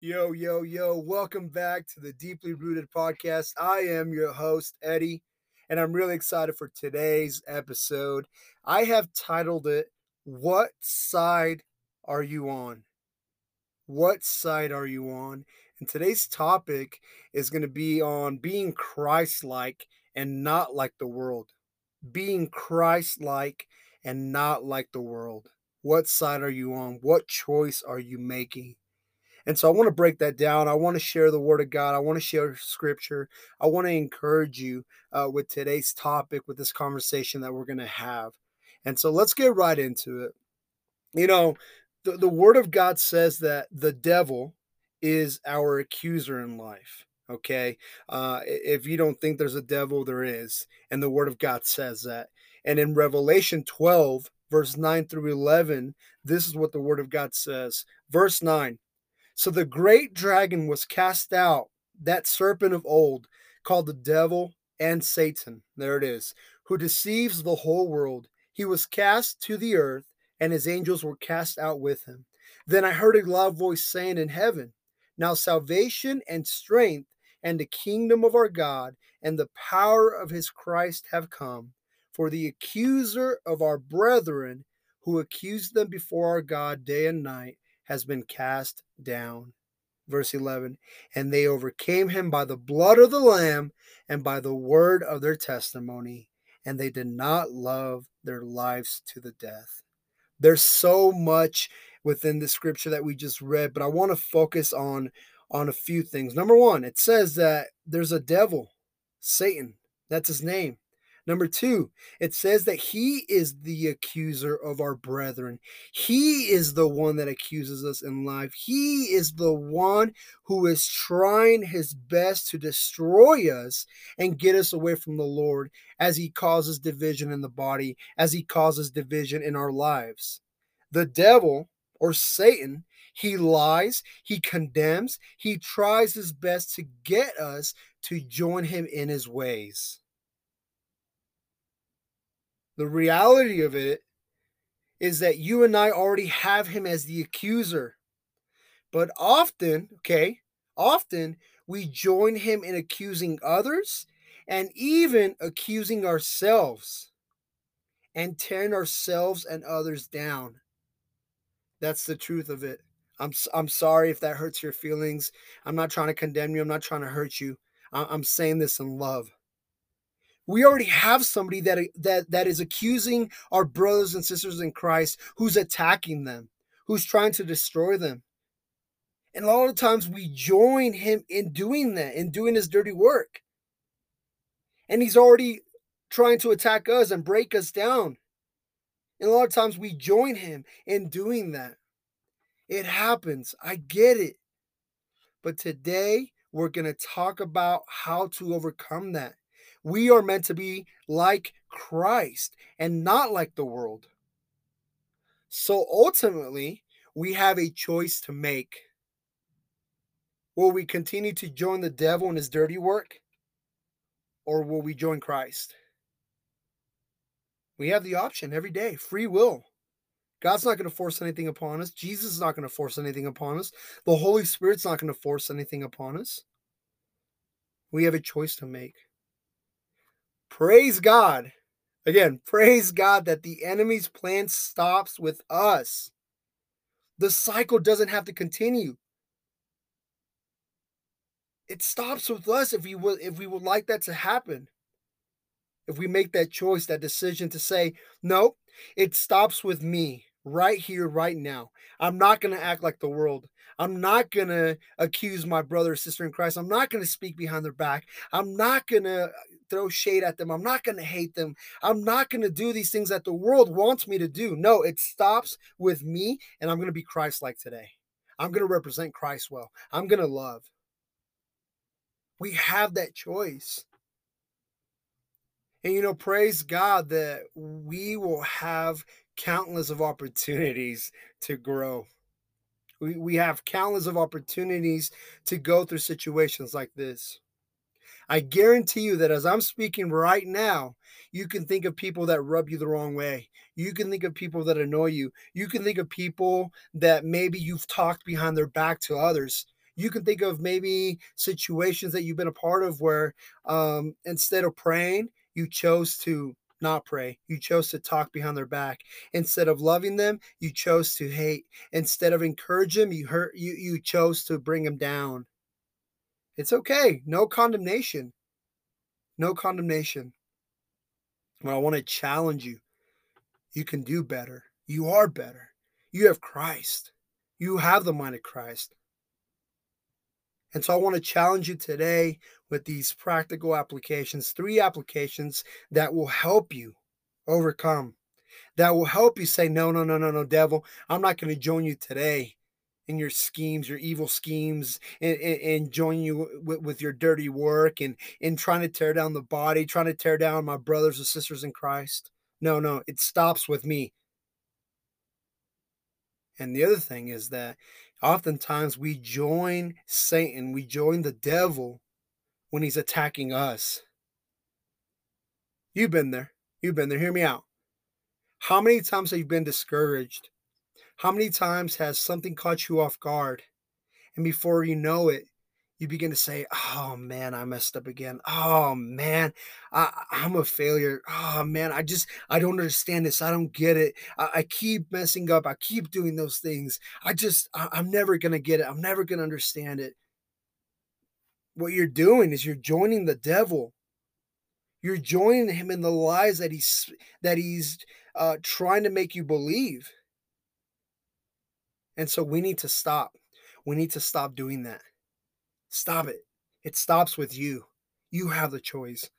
Yo, yo, yo, welcome back to the Deeply Rooted Podcast. I am your host, Eddie, and I'm really excited for today's episode. I have titled it, What Side Are You On? What side are you on? And today's topic is going to be on being Christ-like and not like the world. Being Christ-like and not like the world. What side are you on? What choice are you making? And so I want to break that down. I want to share the Word of God. I want to share Scripture. I want to encourage you with today's topic, with this conversation that we're going to have. And so let's get right into it. You know, the Word of God says that the devil is our accuser in life, okay? If you don't think there's a devil, there is. And the Word of God says that. And in Revelation 12, verse 9 through 11, this is what the Word of God says. Verse 9. So the great dragon was cast out, that serpent of old, called the devil and Satan, there it is, who deceives the whole world. He was cast to the earth, and his angels were cast out with him. Then I heard a loud voice saying in heaven, now salvation and strength and the kingdom of our God and the power of his Christ have come. For the accuser of our brethren, who accused them before our God day and night, has been cast down. Verse 11, and they overcame him by the blood of the Lamb and by the word of their testimony, and they did not love their lives to the death. There's so much within the scripture that we just read, but I want to focus on a few things. Number one, it says that there's a devil, Satan, that's his name. Number two, it says that he is the accuser of our brethren. He is the one that accuses us in life. He is the one who is trying his best to destroy us and get us away from the Lord as he causes division in the body, as he causes division in our lives. The devil, or Satan, he lies, he condemns, he tries his best to get us to join him in his ways. The reality of it is that you and I already have him as the accuser. But often we join him in accusing others and even accusing ourselves and tearing ourselves and others down. That's the truth of it. I'm sorry if that hurts your feelings. I'm not trying to condemn you. I'm not trying to hurt you. I'm saying this in love. We already have somebody that is accusing our brothers and sisters in Christ, who's attacking them, who's trying to destroy them. And a lot of times we join him in doing that, in doing his dirty work. And he's already trying to attack us and break us down. And a lot of times we join him in doing that. It happens. I get it. But today we're going to talk about how to overcome that. We are meant to be like Christ and not like the world. So ultimately, we have a choice to make. Will we continue to join the devil in his dirty work? Or will we join Christ? We have the option every day, free will. God's not going to force anything upon us. Jesus is not going to force anything upon us. The Holy Spirit's not going to force anything upon us. We have a choice to make. Praise God. Again, praise God that the enemy's plan stops with us. The cycle doesn't have to continue. It stops with us if we would like that to happen. If we make that choice, that decision to say, no, it stops with me right here, right now. I'm not going to act like the world. I'm not going to accuse my brother or sister in Christ. I'm not going to speak behind their back. I'm not going to throw shade at them. I'm not going to hate them. I'm not going to do these things that the world wants me to do. No, it stops with me, and I'm going to be Christ-like today. I'm going to represent Christ well. I'm going to love. We have that choice. And, you know, praise God that we will have countless of opportunities to grow. We have countless of opportunities to go through situations like this. I guarantee you that as I'm speaking right now, you can think of people that rub you the wrong way. You can think of people that annoy you. You can think of people that maybe you've talked behind their back to others. You can think of maybe situations that you've been a part of where instead of praying, you chose to not pray. You chose to talk behind their back. Instead of loving them, you chose to hate. Instead of encourage them, you chose to bring them down. It's okay. No condemnation. No condemnation. But I want to challenge you. You can do better. You are better. You have Christ. You have the mind of Christ. And so I want to challenge you today with these practical applications, 3 applications that will help you overcome, that will help you say, no, devil, I'm not going to join you today in your schemes, your evil schemes, and join you with your dirty work and trying to tear down the body, trying to tear down my brothers and sisters in Christ. No, it stops with me. And the other thing is that oftentimes we join Satan, we join the devil when he's attacking us. You've been there. Hear me out. How many times have you been discouraged? How many times has something caught you off guard? And before you know it, you begin to say, oh, man, I messed up again. Oh, man, I'm a failure. Oh, man, I don't understand this. I don't get it. I keep messing up. I keep doing those things. I'm never going to get it. I'm never going to understand it. What you're doing is you're joining the devil. You're joining him in the lies that he's trying to make you believe. And so we need to stop. We need to stop doing that. Stop it. It stops with you. You have the choice.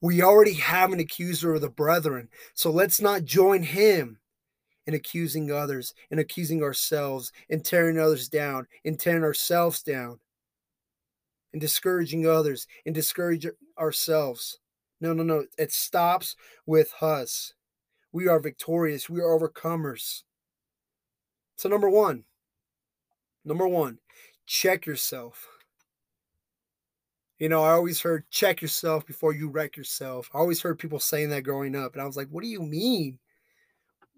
We already have an accuser of the brethren. So let's not join him in accusing others, in accusing ourselves, in tearing others down, in tearing ourselves down, in discouraging others, in discouraging ourselves. No. It stops with us. We are victorious. We are overcomers. So number one, check yourself. You know, I always heard, check yourself before you wreck yourself. I always heard people saying that growing up. And I was like, what do you mean?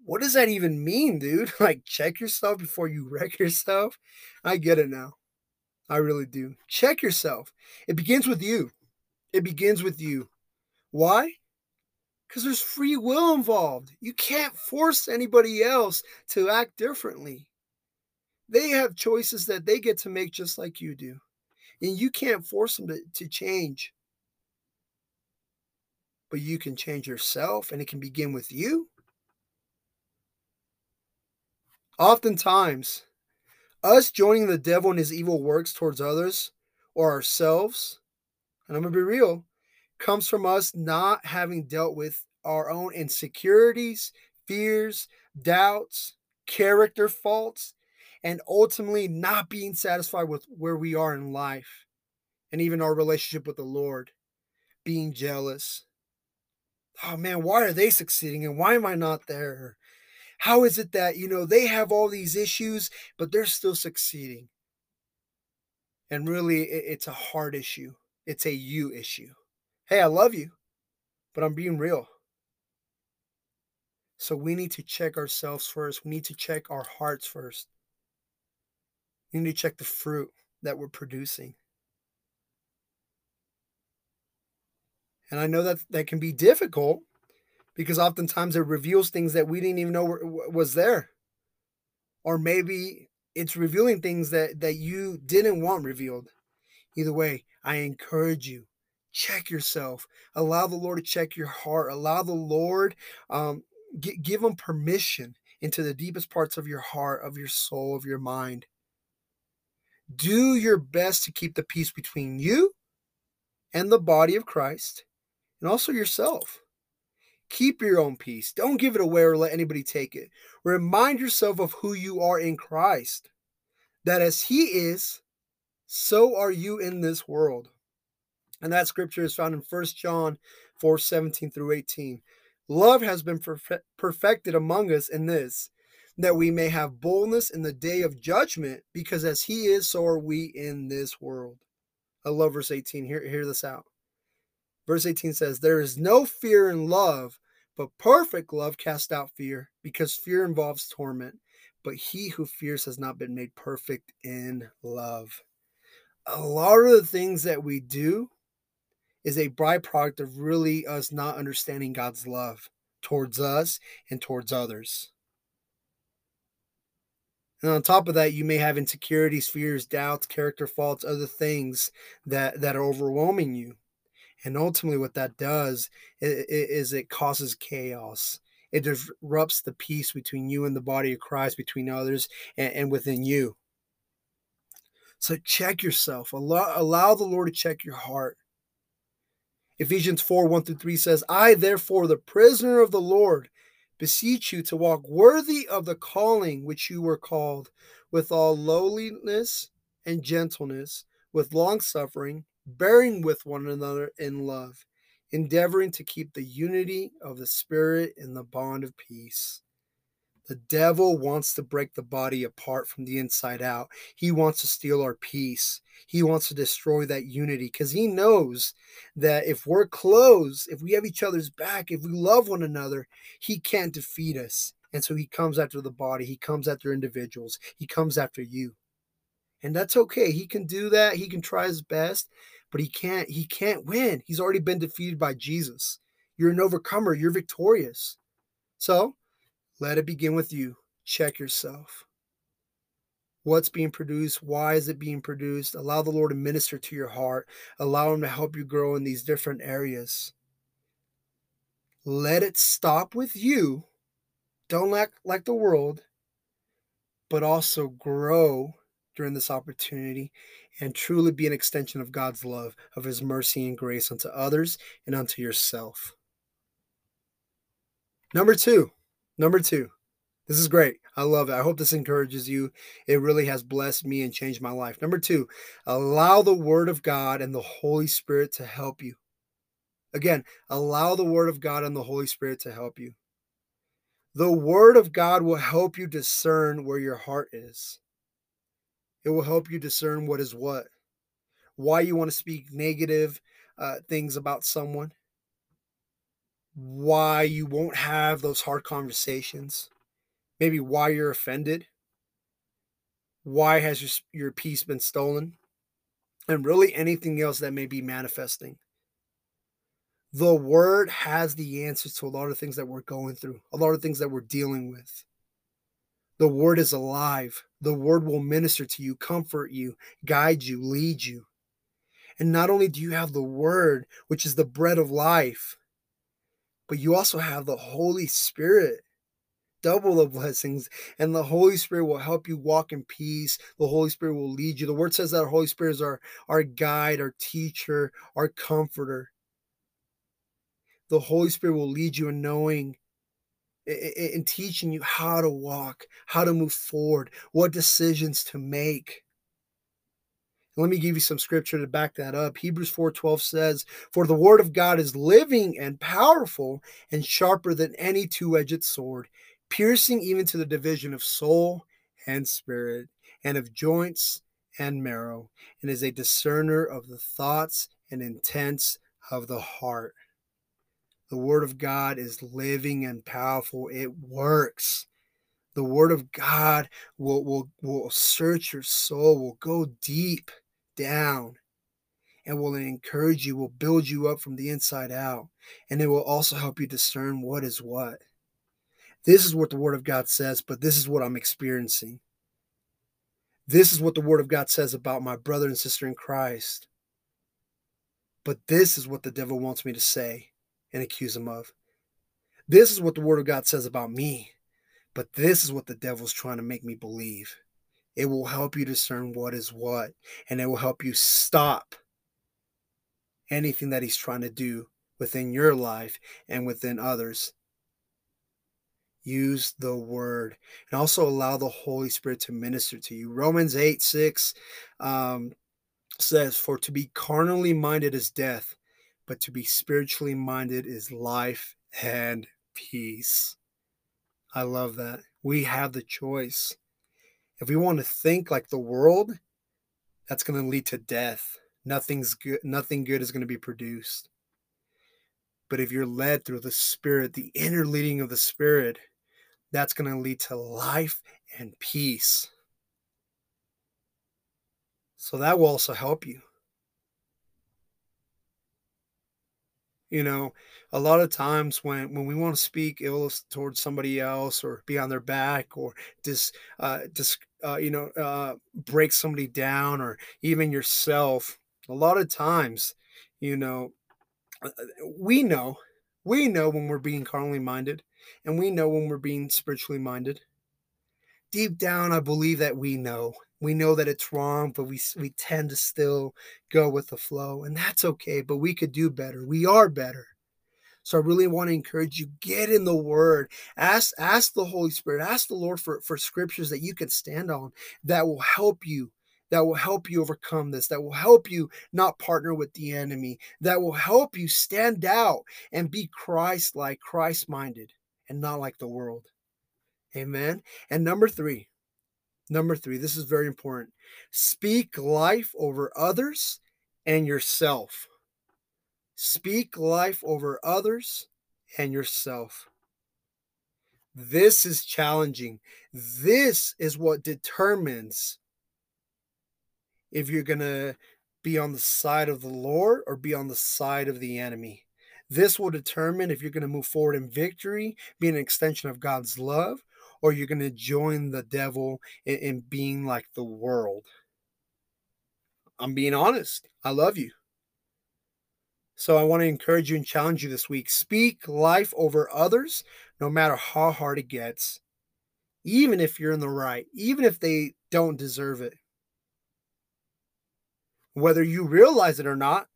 What does that even mean, dude? Like, check yourself before you wreck yourself? I get it now. I really do. Check yourself. It begins with you. It begins with you. Why? Because there's free will involved. You can't force anybody else to act differently. They have choices that they get to make just like you do. And you can't force them to change. But you can change yourself, and it can begin with you. Oftentimes, us joining the devil in his evil works towards others or ourselves, and I'm going to be real, comes from us not having dealt with our own insecurities, fears, doubts, character faults, and ultimately not being satisfied with where we are in life and even our relationship with the Lord, being jealous. Oh man, why are they succeeding and why am I not there? How is it that, they have all these issues, but they're still succeeding? And really, it's a heart issue. It's a you issue. Hey, I love you, but I'm being real. So we need to check ourselves first. We need to check our hearts first. You need to check the fruit that we're producing. And I know that can be difficult because oftentimes it reveals things that we didn't even know was there. Or maybe it's revealing things that you didn't want revealed. Either way, I encourage you. Check yourself. Allow the Lord to check your heart. Allow the Lord, give him permission into the deepest parts of your heart, of your soul, of your mind. Do your best to keep the peace between you and the body of Christ and also yourself. Keep your own peace. Don't give it away or let anybody take it. Remind yourself of who you are in Christ, that as he is, so are you in this world. And that scripture is found in 1 John 4:17 through 18. Love has been perfected among us in this, that we may have boldness in the day of judgment, because as he is, so are we in this world. I love verse 18. Hear this out. Verse 18 says, there is no fear in love, but perfect love casts out fear, because fear involves torment. But he who fears has not been made perfect in love. a lot of the things that we do is a byproduct of really us not understanding God's love towards us and towards others. And on top of that, you may have insecurities, fears, doubts, character faults, other things that are overwhelming you. And ultimately what that does is it causes chaos. It disrupts the peace between you and the body of Christ, between others and within you. So check yourself. Allow the Lord to check your heart. Ephesians 4:1-3 says, I, therefore, the prisoner of the Lord, beseech you to walk worthy of the calling which you were called, with all lowliness and gentleness, with longsuffering, bearing with one another in love, endeavoring to keep the unity of the Spirit in the bond of peace. The devil wants to break the body apart from the inside out. He wants to steal our peace. He wants to destroy that unity because he knows that if we're close, if we have each other's back, if we love one another, he can't defeat us. And so he comes after the body. He comes after individuals. He comes after you. And that's okay. He can do that. He can try his best, but he can't win. He's already been defeated by Jesus. You're an overcomer. You're victorious. So let it begin with you. Check yourself. What's being produced? Why is it being produced? Allow the Lord to minister to your heart. Allow him to help you grow in these different areas. Let it stop with you. Don't act like the world, but also grow during this opportunity and truly be an extension of God's love, of his mercy and grace unto others and unto yourself. Number two, this is great. I love it. I hope this encourages you. It really has blessed me and changed my life. Number two, allow the Word of God and the Holy Spirit to help you. Again, allow the Word of God and the Holy Spirit to help you. The Word of God will help you discern where your heart is. It will help you discern what is what, why you want to speak negative things about someone, why you won't have those hard conversations, maybe why you're offended, why has your peace been stolen, and really anything else that may be manifesting. The Word has the answers to a lot of things that we're going through, a lot of things that we're dealing with. The Word is alive. The Word will minister to you, comfort you, guide you, lead you. And not only do you have the Word, which is the bread of life, but you also have the Holy Spirit. Double the blessings. And the Holy Spirit will help you walk in peace. The Holy Spirit will lead you. The Word says that the Holy Spirit is our guide, our teacher, our comforter. The Holy Spirit will lead you in knowing and teaching you how to walk, how to move forward, what decisions to make. Let me give you some scripture to back that up. Hebrews 4:12 says, for the word of God is living and powerful and sharper than any two-edged sword, piercing even to the division of soul and spirit and of joints and marrow, and is a discerner of the thoughts and intents of the heart. The word of God is living and powerful. It works. The word of God will search your soul, will go deep down, and will encourage you, will build you up from the inside out, and it will also help you discern what is what. This is what the Word of God says, but this is what I'm experiencing. This is what the Word of God says about my brother and sister in Christ, but this is what the devil wants me to say and accuse him of. This is what the Word of God says about me, but this is what the devil's trying to make me believe. It will help you discern what is what, and it will help you stop anything that he's trying to do within your life and within others. Use the word and also allow the Holy Spirit to minister to you. Romans 8:6 says, for to be carnally minded is death, but to be spiritually minded is life and peace. I love that. We have the choice. If we want to think like the world, that's going to lead to death. Nothing's good. Nothing good is going to be produced. But if you're led through the Spirit, the inner leading of the Spirit, that's going to lead to life and peace. So that will also help you. You know, a lot of times when we want to speak ill towards somebody else or be on their back or break somebody down or even yourself, a lot of times, you know, we know when we're being carnally minded and we know when we're being spiritually minded. Deep down, I believe that we know that it's wrong, but we tend to still go with the flow, and that's okay, but we could do better. We are better. So I really want to encourage you, get in the Word. Ask the Holy Spirit, ask the Lord for scriptures that you can stand on that will help you overcome this, that will help you not partner with the enemy, that will help you stand out and be Christ-like, Christ-minded, and not like the world. Amen. And number three, this is very important. Speak life over others and yourself. Speak life over others and yourself. This is challenging. This is what determines if you're going to be on the side of the Lord or be on the side of the enemy. This will determine if you're going to move forward in victory, be an extension of God's love, or you're going to join the devil in being like the world. I'm being honest. I love you. So I want to encourage you and challenge you this week. Speak life over others, no matter how hard it gets. Even if you're in the right. Even if they don't deserve it. Whether you realize it or not.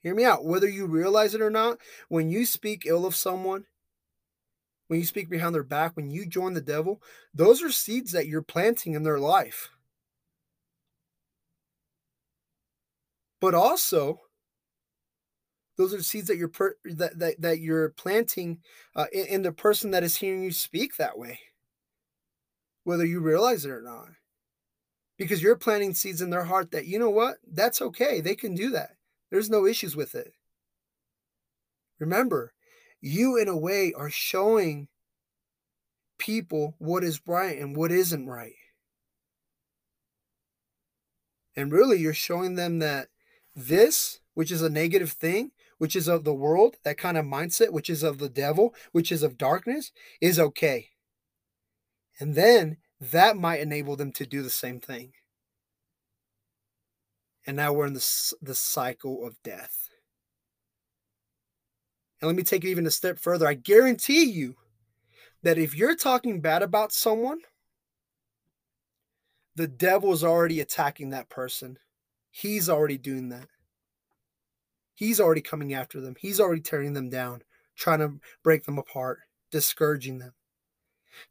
Hear me out. Whether you realize it or not, when you speak ill of someone, when you speak behind their back, when you join the devil, those are seeds that you're planting in their life. But also, those are seeds that you're planting in the person that is hearing you speak that way, whether you realize it or not, because you're planting seeds in their heart that, you know what, that's okay. They can do that. There's no issues with it. Remember, you, in a way, are showing people what is right and what isn't right. And really, you're showing them that this, which is a negative thing, which is of the world, that kind of mindset, which is of the devil, which is of darkness, is okay. And then that might enable them to do the same thing. And now we're in the cycle of death. And let me take it even a step further. I guarantee you that if you're talking bad about someone, the devil is already attacking that person. He's already doing that. He's already coming after them. He's already tearing them down, trying to break them apart, discouraging them.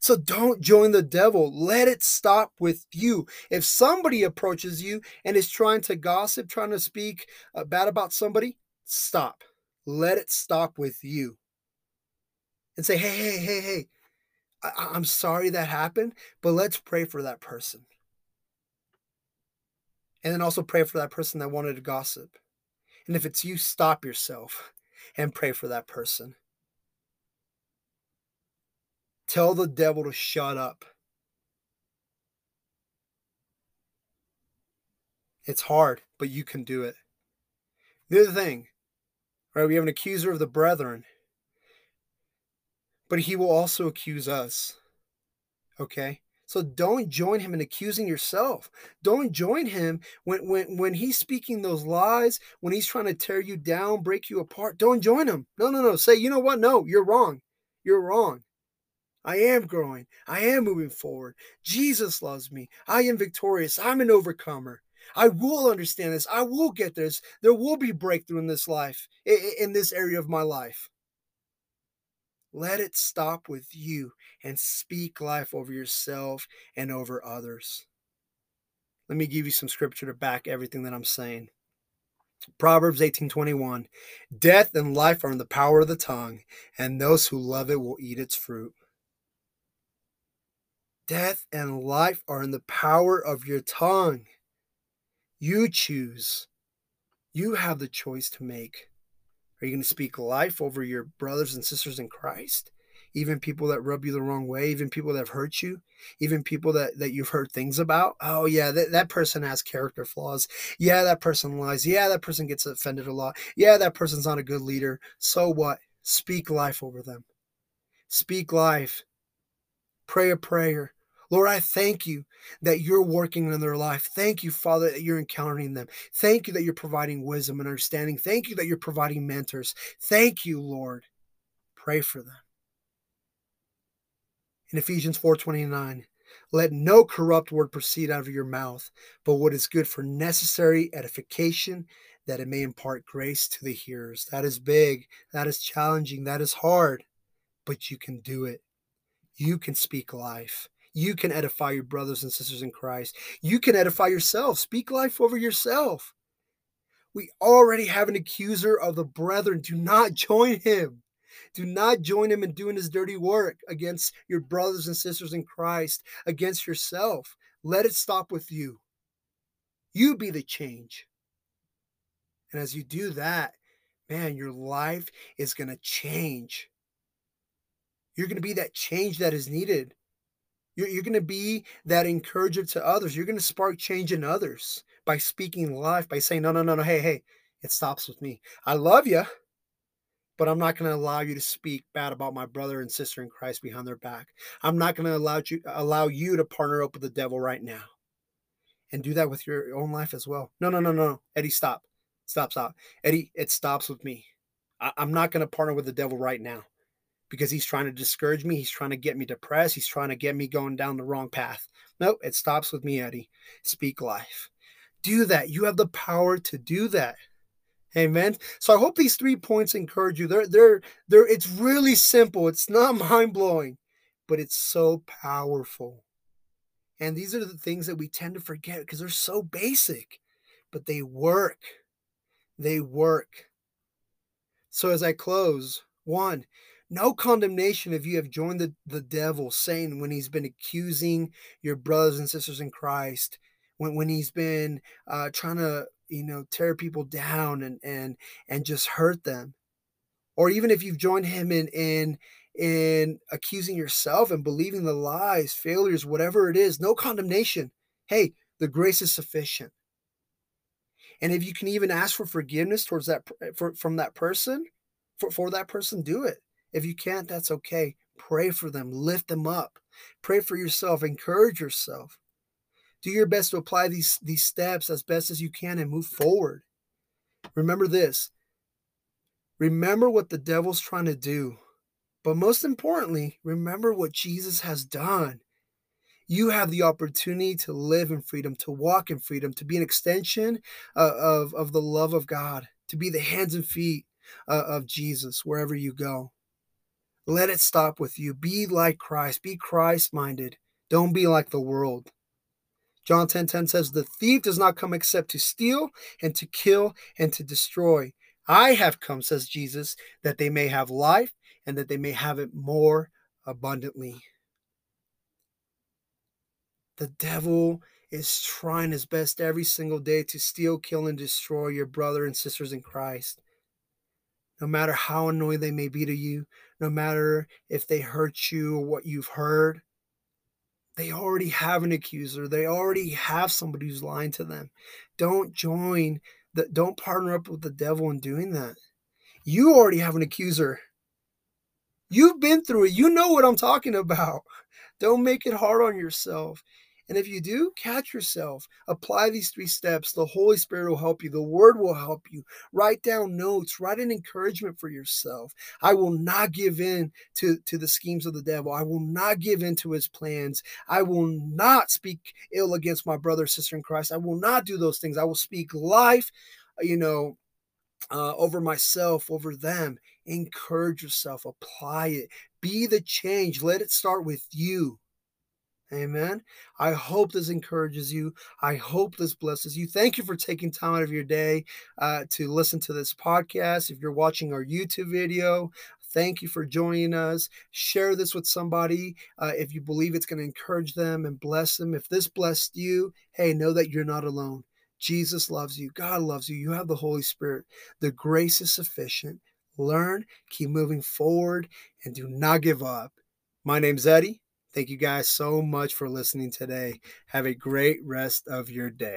So don't join the devil. Let it stop with you. If somebody approaches you and is trying to gossip, trying to speak bad about somebody, stop. Let it stop with you and say, hey, I'm sorry that happened, but let's pray for that person. And then also pray for that person that wanted to gossip. And if it's you, stop yourself and pray for that person. Tell the devil to shut up. It's hard, but you can do it. The other thing, right, we have an accuser of the brethren, but he will also accuse us. Okay? So don't join him in accusing yourself. Don't join him when he's speaking those lies, when he's trying to tear you down, break you apart. Don't join him. No. Say, you know what? No, you're wrong. You're wrong. I am growing. I am moving forward. Jesus loves me. I am victorious. I'm an overcomer. I will understand this. I will get this. There will be breakthrough in this life, in this area of my life. Let it stop with you and speak life over yourself and over others. Let me give you some scripture to back everything that I'm saying. Proverbs 18:21. Death and life are in the power of the tongue, and those who love it will eat its fruit. Death and life are in the power of your tongue. You choose. You have the choice to make. Are you going to speak life over your brothers and sisters in Christ? even people that rub you the wrong way, even people that have hurt you, even people that you've heard things about. Oh, yeah, that person has character flaws. Yeah, that person lies. Yeah, that person gets offended a lot. Yeah, that person's not a good leader. So what? Speak life over them. Speak life. Pray a prayer. Lord, I thank you that you're working in their life. Thank you, Father, that you're encountering them. Thank you that you're providing wisdom and understanding. Thank you that you're providing mentors. Thank you, Lord. Pray for them. In Ephesians 4:29, let no corrupt word proceed out of your mouth, but what is good for necessary edification, that it may impart grace to the hearers. That is big. That is challenging. That is hard. But you can do it. You can speak life. You can edify your brothers and sisters in Christ. You can edify yourself. Speak life over yourself. We already have an accuser of the brethren. Do not join him. Do not join him in doing his dirty work against your brothers and sisters in Christ, against yourself. Let it stop with you. You be the change. And as you do that, man, your life is going to change. You're going to be that change that is needed. You're going to be that encourager to others. You're going to spark change in others by speaking life, by saying, no, hey, it stops with me. I love you, but I'm not going to allow you to speak bad about my brother and sister in Christ behind their back. I'm not going to allow you to partner up with the devil right now. And do that with your own life as well. No, Eddie, stop. Stop. Eddie, it stops with me. I'm not going to partner with the devil right now, because he's trying to discourage me. He's trying to get me depressed. He's trying to get me going down the wrong path. No, it stops with me, Eddie. Speak life. Do that. You have the power to do that. Amen. So I hope these 3 points encourage you. It's really simple. It's not mind-blowing, but it's so powerful. And these are the things that we tend to forget because they're so basic, but they work. They work. So as I close, 1, no condemnation if you have joined the devil, saying when he's been accusing your brothers and sisters in Christ, when he's been trying to, tear people down and just hurt them. Or even if you've joined him in accusing yourself and believing the lies, failures, whatever it is, no condemnation. Hey, the grace is sufficient. And if you can even ask for forgiveness towards that from that person, do it. If you can't, that's okay. Pray for them. Lift them up. Pray for yourself. Encourage yourself. Do your best to apply these steps as best as you can and move forward. Remember this. Remember what the devil's trying to do. But most importantly, remember what Jesus has done. You have the opportunity to live in freedom, to walk in freedom, to be an extension of the love of God, to be the hands and feet of Jesus wherever you go. Let it stop with you. Be like Christ. Be Christ-minded. Don't be like the world. John 10:10 says, the thief does not come except to steal and to kill and to destroy. I have come, says Jesus, that they may have life and that they may have it more abundantly. The devil is trying his best every single day to steal, kill, and destroy your brother and sisters in Christ. No matter how annoying they may be to you, no matter if they hurt you or what you've heard, they already have an accuser. They already have somebody who's lying to them. Don't partner up with the devil in doing that. You already have an accuser. You've been through it. You know what I'm talking about. Don't make it hard on yourself. And if you do, catch yourself. Apply these 3 steps. The Holy Spirit will help you. The Word will help you. Write down notes. Write an encouragement for yourself. I will not give in to the schemes of the devil. I will not give in to his plans. I will not speak ill against my brother or sister in Christ. I will not do those things. I will speak life, over myself, over them. Encourage yourself. Apply it. Be the change. Let it start with you. Amen. I hope this encourages you. I hope this blesses you. Thank you for taking time out of your day to listen to this podcast. If you're watching our YouTube video, thank you for joining us. Share this with somebody if you believe it's going to encourage them and bless them. If this blessed you, hey, know that you're not alone. Jesus loves you. God loves you. You have the Holy Spirit. The grace is sufficient. learn, keep moving forward, and do not give up. My name's Eddie. Thank you guys so much for listening today. Have a great rest of your day.